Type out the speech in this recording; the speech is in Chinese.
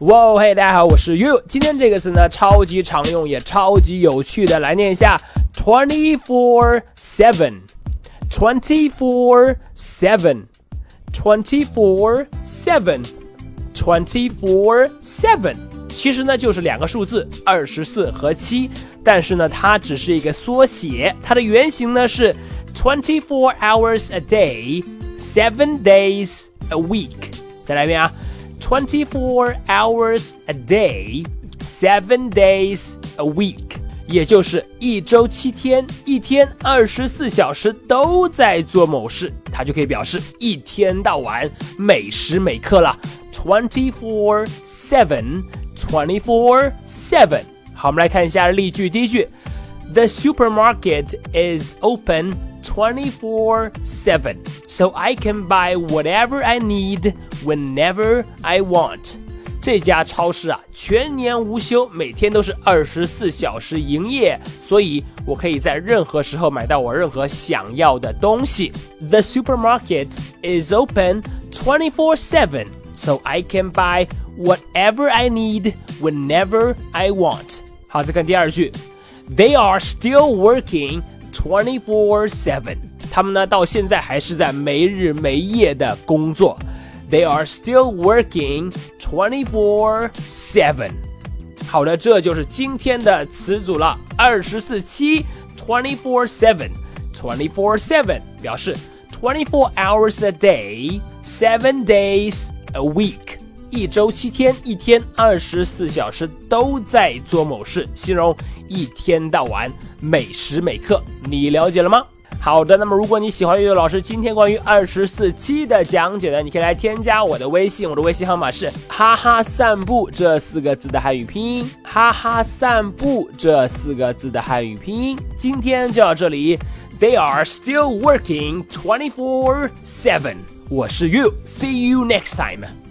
哇嘿，大家好，我是 Yu。今天这个词呢，超级常用也超级有趣的，来念一下 ：24/7，24/7，24/7，24/7。其实呢，就是两个数字24和7，但是呢，它只是一个缩写，它的原型呢是24 hours a day, 7 days a week。再来一遍啊。24 hours a day, 7 days a week， 也就是一周7天，一天24小时都在做某事，它就可以表示一天到晚每时每刻了。24/7，24/7。好，我们来看一下例句。第一句 ：The supermarket is open 24/7, so I can buy whatever I need whenever I want. 这家超市啊，全年无休，每天都是24小时营业，所以我可以在任何时候买到我任何想要的东西。The supermarket is open 24/7, so I can buy whatever I need whenever I want. 好，再看第二句 ，They are still working 24/7. 他们呢，到现在还是在没日没夜的工作。They are still working 24/7. 好的，这就是今天的词组了。24/7，24/7，表示24 hours a day, 7 days a week， 一周7天，一天24小时都在做某事，形容一天到晚，每时每刻。你了解了吗？好的，那么如果你喜欢悠悠老师今天关于24/7的讲解呢，你可以来添加我的微信，我的微信号码是哈哈散步这4个字的汉语拼音，哈哈散步这4个字的汉语拼音。今天就到这里 ，They are still working 24/7。我是 Yu，see you next time。